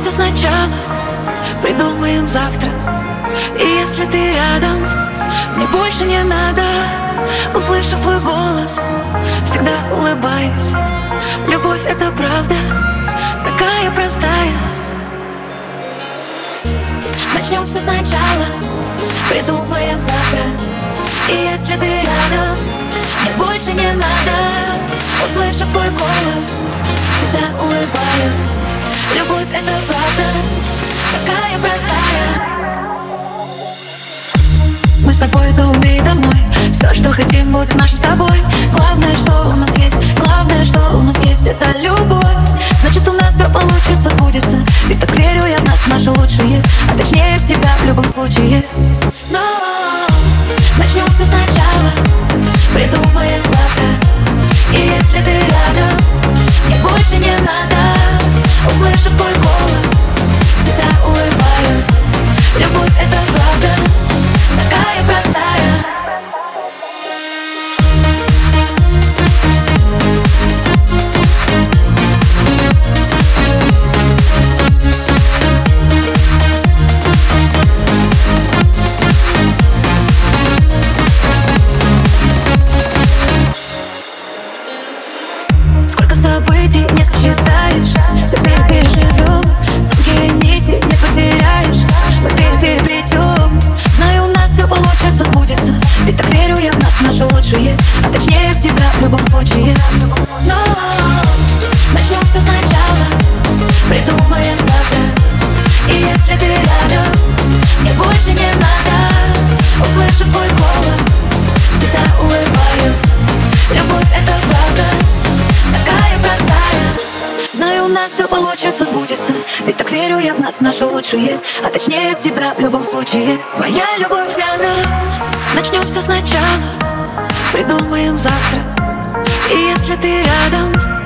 все сначала, придумаем завтра. И если ты рядом, мне больше не надо. Услышав твой голос, всегда улыбаюсь. Любовь — это правда, такая простая. Начнем все сначала, придумаем завтра. И если ты рядом, мне больше не надо. Услышав твой голос, всегда улыбаюсь. Любовь — это правда, такая простая. Мы с тобой до ума и домой. Все, что хотим, будет нашим с тобой. Главное, что у нас есть, главное, что у нас есть, это любовь. Значит, у нас все получится, сбудется. Ведь так верю я в нас, наши лучшие, а точнее в тебя в любом случае. Но начнем все сначала, придумаем завтра. И если ты рядом, мне больше не надо. Услышав твой голос, всегда улыбаюсь. Любовь — это правда, такая простая. Событий не сосчитаешь, все переживем. Тонкие нити не потеряешь, мы переплетем. Знаю, у нас все получится, сбудется. Ведь так верю я в нас, наши лучшие, а точнее в тебя в любом случае. Но начнем все сначала, придумаем завтра. И если ты рядом, мне больше не надо. Услышав твой голос, всегда улыбаюсь. Любовь — это правда, такая простая. Знаю, у нас все получится, сбудется. Ведь так верю я в нас, наши лучшие, а точнее в тебя в любом случае. Моя любовь рядом. Начнем все сначала, придумаем завтра. И если ты рядом,